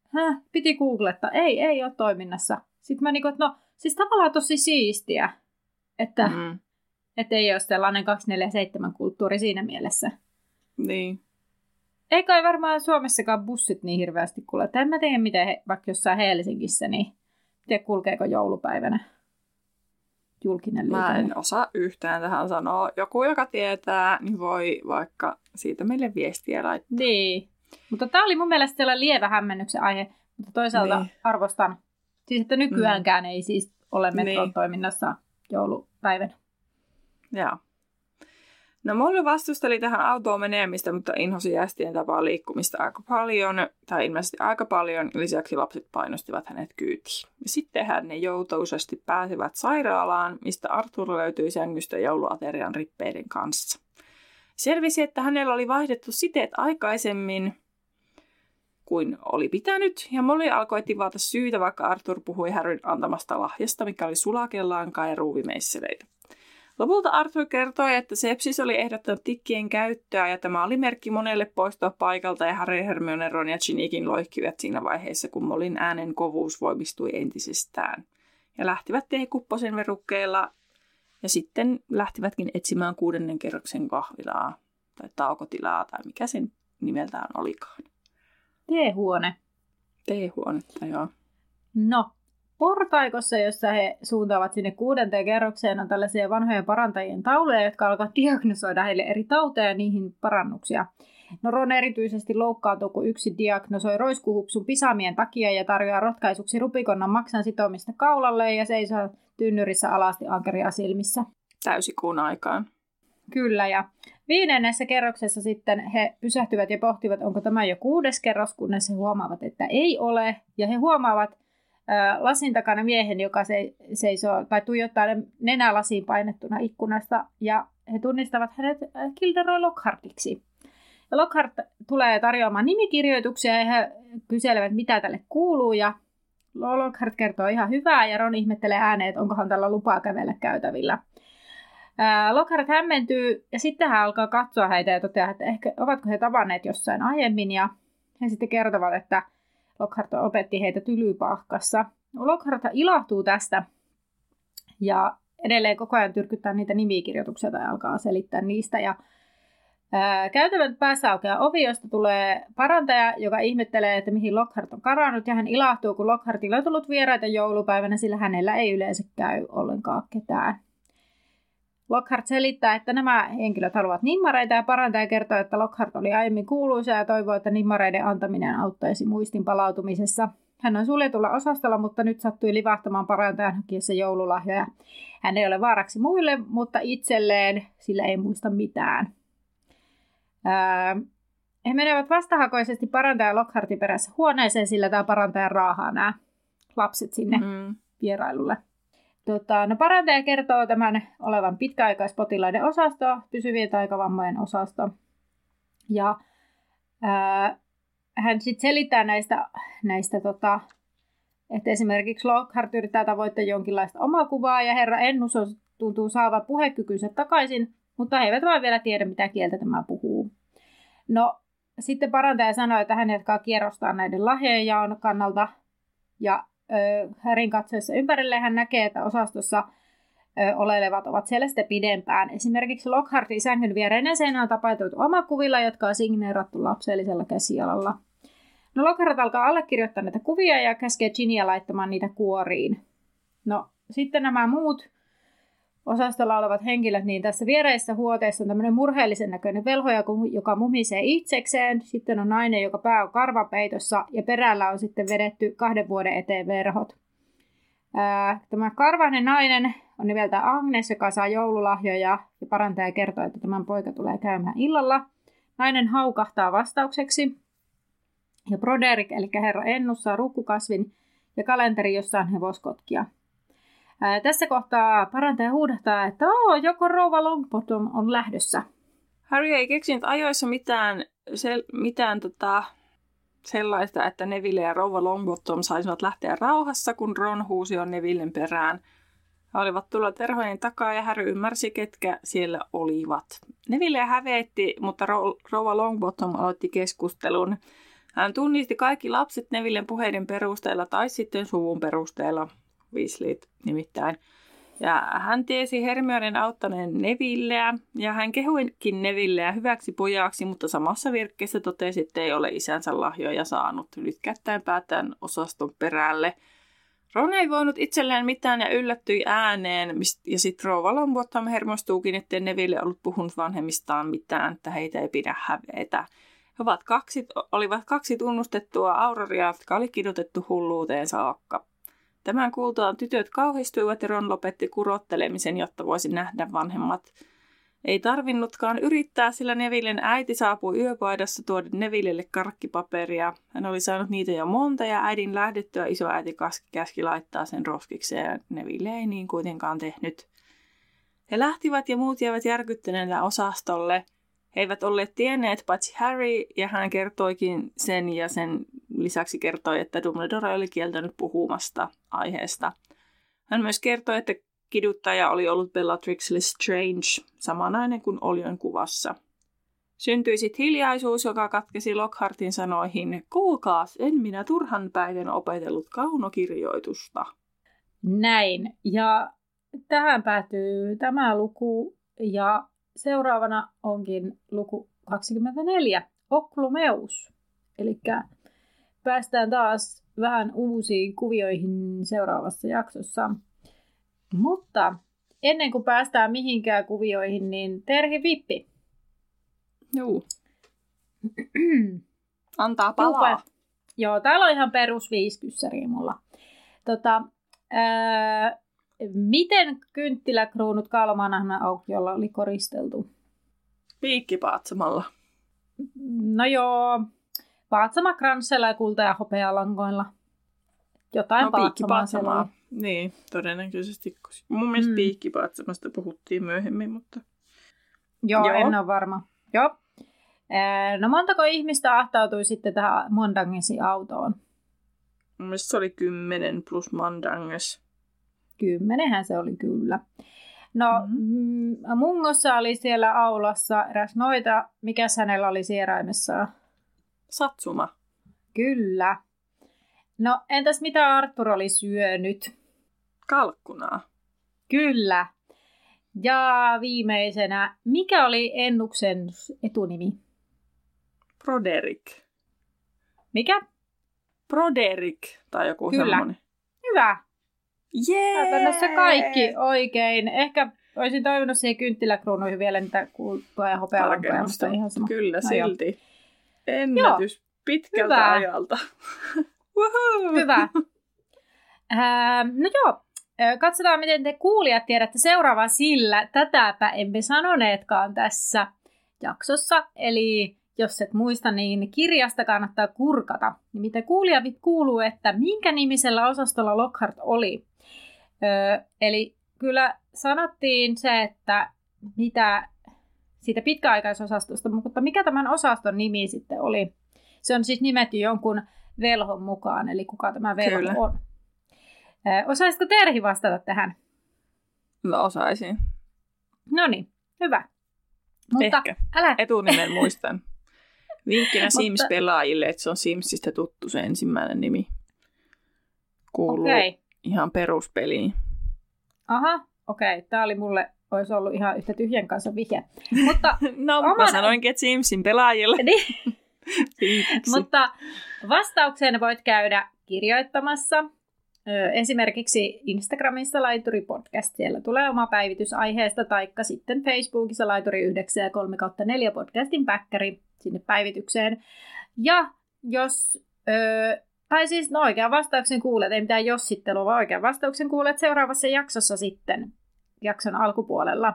hä, piti googlettaa. Ei, ei ole toiminnassa. Sitten mä niinku, että no, siis tavallaan tosi siistiä, että mm. et ei ole sellainen kaksikymmentäneljä seitsemän-kulttuuri siinä mielessä. Niin. Ei kai varmaan Suomessakaan bussit niin hirveästi kuleta. En mä tiedä, miten he, vaikka jossain Helsingissä, niin tiedä, kulkeeko joulupäivänä julkinen liikenne. Mä en osaa yhtään tähän sanoa. Joku, joka tietää, niin voi vaikka siitä meille viestiä laittaa. Niin. Mutta tämä oli mun mielestä siellä lievä hämmennyksen aihe, mutta toisaalta niin. arvostan. Siis, että nykyäänkään niin. ei siis ole metron niin. toiminnassa joulupäivänä. Joo. No Molly vastusteli tähän autoon menemistä, mutta inhosi jästien tapaa liikkumista aika paljon, tai ilmeisesti aika paljon. Lisäksi lapset painostivat hänet kyytiin. Ja sitten ne joutuisesti pääsivät sairaalaan, mistä Arthur löytyi sängystä jouluaterian rippeiden kanssa. Selvisi, että hänellä oli vaihdettu siteet aikaisemmin kuin oli pitänyt, ja Molly alkoi tivata syytä, vaikka Arthur puhui Harryn antamasta lahjasta, mikä oli sulakellaankaan ja ruuvimeisseleitä. Lopulta Arthur kertoi, että Sepsis oli ehdottanut tikkien käyttöä, ja tämä oli merkki monelle poistua paikalta, ja Harry, Hermione, Ron ja Ginnykin loihkivat siinä vaiheessa, kun Mollyn äänen kovuus voimistui entisestään. Ja lähtivät teekupposen verukkeilla, ja sitten lähtivätkin etsimään kuudennen kerroksen kahvilaa, tai taukotilaa, tai mikä sen nimeltään olikaan. Teehuone. Teehuonetta, joo. No, portaikossa, jossa he suuntaavat sinne kuudenteen kerrokseen, on tällaisia vanhojen parantajien tauluja, jotka alkaa diagnosoida heille eri tauteja ja niihin parannuksia. No, Ron erityisesti loukkaantuu, kun yksi diagnosoi roiskuhupsun pisamien takia ja tarjoaa ratkaisuksi rupikonnan maksan sitomista kaulalle ja seisoo tynnyrissä alasti ankeria silmissä. Täysikuun aikaan. Kyllä, ja viidennessä kerroksessa sitten he pysähtyvät ja pohtivat, onko tämä jo kuudes kerros, kunnes he huomaavat, että ei ole. Ja he huomaavat äh, lasin takana miehen, joka se, seisoo tai tuijottaa nenä lasiin painettuna ikkunasta, ja he tunnistavat hänet äh, Gilderoy Lockhartiksi. Ja Lockhart tulee tarjoamaan nimikirjoituksia, ja he kyselevät, mitä tälle kuuluu, ja Lockhart kertoo ihan hyvää, ja Ron ihmettelee ääneen, että onkohan tällä lupaa kävellä käytävillä. Lockhart hämmentyy ja sitten hän alkaa katsoa heitä ja toteaa, että ehkä ovatko he tavanneet jossain aiemmin, ja he sitten kertovat, että Lockhart opetti heitä Tylypahkassa. Lockhart ilahtuu tästä ja edelleen koko ajan tyrkyttää niitä nimikirjoituksia tai alkaa selittää niistä. Ja ää, käytävän päässä aukeaa ovi, josta tulee parantaja, joka ihmettelee, että mihin Lockhart on karannut, ja hän ilahtuu, kun Lockhartilla on tullut vieraita joulupäivänä, sillä hänellä ei yleensä käy ollenkaan ketään. Lockhart selittää, että nämä henkilöt haluavat nimmareita, ja parantaja kertoo, että Lockhart oli aiemmin kuuluisa ja toivoo, että nimmareiden antaminen auttaisi muistin palautumisessa. Hän on suljetulla osastolla, mutta nyt sattui livahtamaan parantajan hakiessa joululahjoja. Hän ei ole vaaraksi muille, mutta itselleen sillä ei muista mitään. Ää, he menevät vastahakoisesti parantajan Lockhartin perässä huoneeseen, sillä tämä parantaja raahaa nämä lapset sinne mm. vierailulle. Tota, no parantaja kertoo tämän olevan pitkäaikaispotilaiden osasto, pysyvien taikavammojen osasto. Ja ää, hän sitten selittää näistä, näistä tota, että esimerkiksi Lockhart yrittää tavoittaa jonkinlaista omakuvaa, ja herra Ennus on, tuntuu saavan puhekykynsä takaisin, mutta he eivät vaan vielä tiedä, mitä kieltä tämä puhuu. No, sitten parantaja sanoo, että hän jatkaa kierrostaan näiden lahjojen jaon kannalta, ja Härin katsoessa ympärille hän näkee, että osastossa olelevat ovat siellä sitten pidempään. Esimerkiksi Lockhartin sängyn viereinen seinä on tapahtunut omakuvilla, jotka on signeerattu lapsellisella käsialalla. No, Lockhart alkaa allekirjoittaa näitä kuvia ja käskee Ginnyä laittamaan niitä kuoriin. No, sitten nämä muut osastolla olevat henkilöt, niin tässä viereisessä huoteessa on tämmöinen murheellisen näköinen velho, joka mumisee itsekseen. Sitten on nainen, joka pää on karvapeitossa, ja perällä on sitten vedetty kahden vuoden eteen verhot. Tämä karvainen nainen on nimeltä Agnes, joka saa joululahjoja, ja parantaja kertoo, että tämän poika tulee käymään illalla. Nainen haukahtaa vastaukseksi, ja Broderik, eli herra Ennus, saa rukkukasvin ja kalenteri, jossa on hevoskotkia. Ää, tässä kohtaa parantaja huudahtaa, että oo, joko rouva Longbottom on lähdössä. Harry ei keksinyt ajoissa mitään, sel, mitään tota, sellaista, että Neville ja rouva Longbottom saisivat lähteä rauhassa, kun Ron huusi on Nevillen perään. He olivat tulla terhojen takaa ja Harry ymmärsi, ketkä siellä olivat. Neville hävetti, mutta rouva Longbottom aloitti keskustelun. Hän tunnisti kaikki lapset Nevillen puheiden perusteella tai sitten suvun perusteella. Weasleyt nimittäin. Ja hän tiesi Hermionen auttaneen Nevilleä, ja hän kehuikin Nevilleä hyväksi pojaksi, mutta samassa virkkeessä totesi, että ei ole isänsä lahjoja saanut. Nyt kättäen päätään osaston perälle. Ron ei voinut itselleen mitään ja yllättyi ääneen, ja sitten rouva Longbottom hermostuukin, ettei Neville ollut puhunut vanhemmistaan mitään, että heitä ei pidä hävetä. He ovat kaksi, olivat kaksi tunnustettua auroria, jotka oli kidutettu hulluuteen saakka. Tämän kuultaan tytöt kauhistuivat ja Ron lopetti kurottelemisen, jotta voisi nähdä vanhemmat. Ei tarvinnutkaan yrittää, sillä Nevillen äiti saapui yöpaidassa tuoda Nevillelle karkkipaperia. Hän oli saanut niitä jo monta ja äidin lähdettyä isoäiti käski laittaa sen roskikseen. Neville ei niin kuitenkaan tehnyt. He lähtivät ja muut jäivät järkyttyneenä osastolle. He eivät olleet tienneet, paitsi Harry, ja hän kertoikin sen, ja sen lisäksi kertoi, että Dumbledore oli kieltänyt puhumasta aiheesta. Hän myös kertoi, että kiduttaja oli ollut Bellatrix Lestrange, samanainen kuin Olion kuvassa. Syntyi sitten hiljaisuus, joka katkesi Lockhartin sanoihin, kuulkaas, en minä turhanpäiten opetellut kaunokirjoitusta. Näin, ja tähän päätyy tämä luku, ja seuraavana onkin luku kaksikymmentäneljä, Oklumeus. Eli päästään taas vähän uusiin kuvioihin seuraavassa jaksossa. Mutta ennen kuin päästään mihinkään kuvioihin, niin Terhi vippi. Juu. Antaa palaa. Jupa. Joo, täällä on ihan perus viiskyssäriä mulla. Tota, ää, miten kynttiläkruunut Kalmanhanaukiolla oli koristeltu? Piikkipaatsamalla. No joo, paatsama kranssella ja kulta- ja hopealangoilla. Jotain no, paatsamaa. Niin, todennäköisesti. Mun mielestä mm. piikkipaatsamasta puhuttiin myöhemmin, mutta... Joo, joo. En ole varma. Joo. No montako ihmistä ahtautui sitten tähän Mundungusin autoon? Mun mielestä se oli kymmenen plus Mundungus. Kymmenenhän se oli kyllä. No mm-hmm. m- Mungossa oli siellä aulassa eräs noita. Mikäs hänellä oli sieraimessaan? Satsuma. Kyllä. No entäs mitä Arthur oli syönyt? Kalkkunaa. Kyllä. Ja viimeisenä, mikä oli Ennuksen etunimi? Broderik. Mikä? Broderik tai joku Kyllä. sellainen. Hyvä. Jee! Otan se kaikki oikein. Ehkä olisin toivonut siihen kynttiläkruunuihin vielä niitä kultaa ja hopealankoja. Kyllä no, silti. Jo. Ennätys Joo. pitkältä Hyvä. Ajalta. Hyvä. Äh, no joo. Katsotaan, miten te kuulijat tiedätte seuraavaa, sillä tätäpä emme sanoneetkaan tässä jaksossa. Eli jos et muista, niin kirjasta kannattaa kurkata. Mitä kuulijavit kuuluu, että minkä nimisellä osastolla Lockhart oli. Öö, eli kyllä sanottiin se, että mitä siitä pitkäaikaisosastosta, mutta mikä tämän osaston nimi sitten oli. Se on siis nimetty jonkun velhon mukaan, eli kuka tämä velho kyllä. on. Osaisitko Terhi vastata tähän? No osaisin. No niin, hyvä. Mutta ehkä. Älä... Etunimen muistan. Vinkkinä Sims-pelaajille, että se on Simsistä tuttu se ensimmäinen nimi. Kuuluu okay. ihan peruspeliin. Aha, okei. Okay. Tämä oli mulle, olisi ollut ihan yhtä tyhjän kanssa vihje. Mutta no, oman... mä sanoinkin, että Simsin pelaajille. Niin. Mutta vastaukseen voit käydä kirjoittamassa. Esimerkiksi Instagramissa Laituri Podcast, siellä tulee oma päivitys aiheesta, taikka sitten Facebookissa Laituri yhdeksän ja kolme neljä podcastin päkkäri sinne päivitykseen. Ja jos, ö, tai siis no oikean vastauksen kuulet, ei mitään jossittelua, vaan oikean vastauksen kuulet seuraavassa jaksossa sitten, jakson alkupuolella.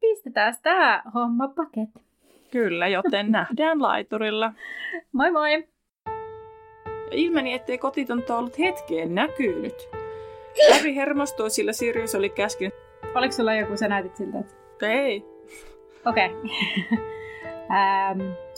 Pistetään tämä homma paket. Kyllä, joten nähdään Laiturilla. Moi moi! Ilmeni, ettei kotitonta ollut hetkeen näkynyt. Harry hermostui, sillä Sirius oli käskenyt. Oliko sulla joku, sä näytit siltä? Ei. Okei. Okay. um...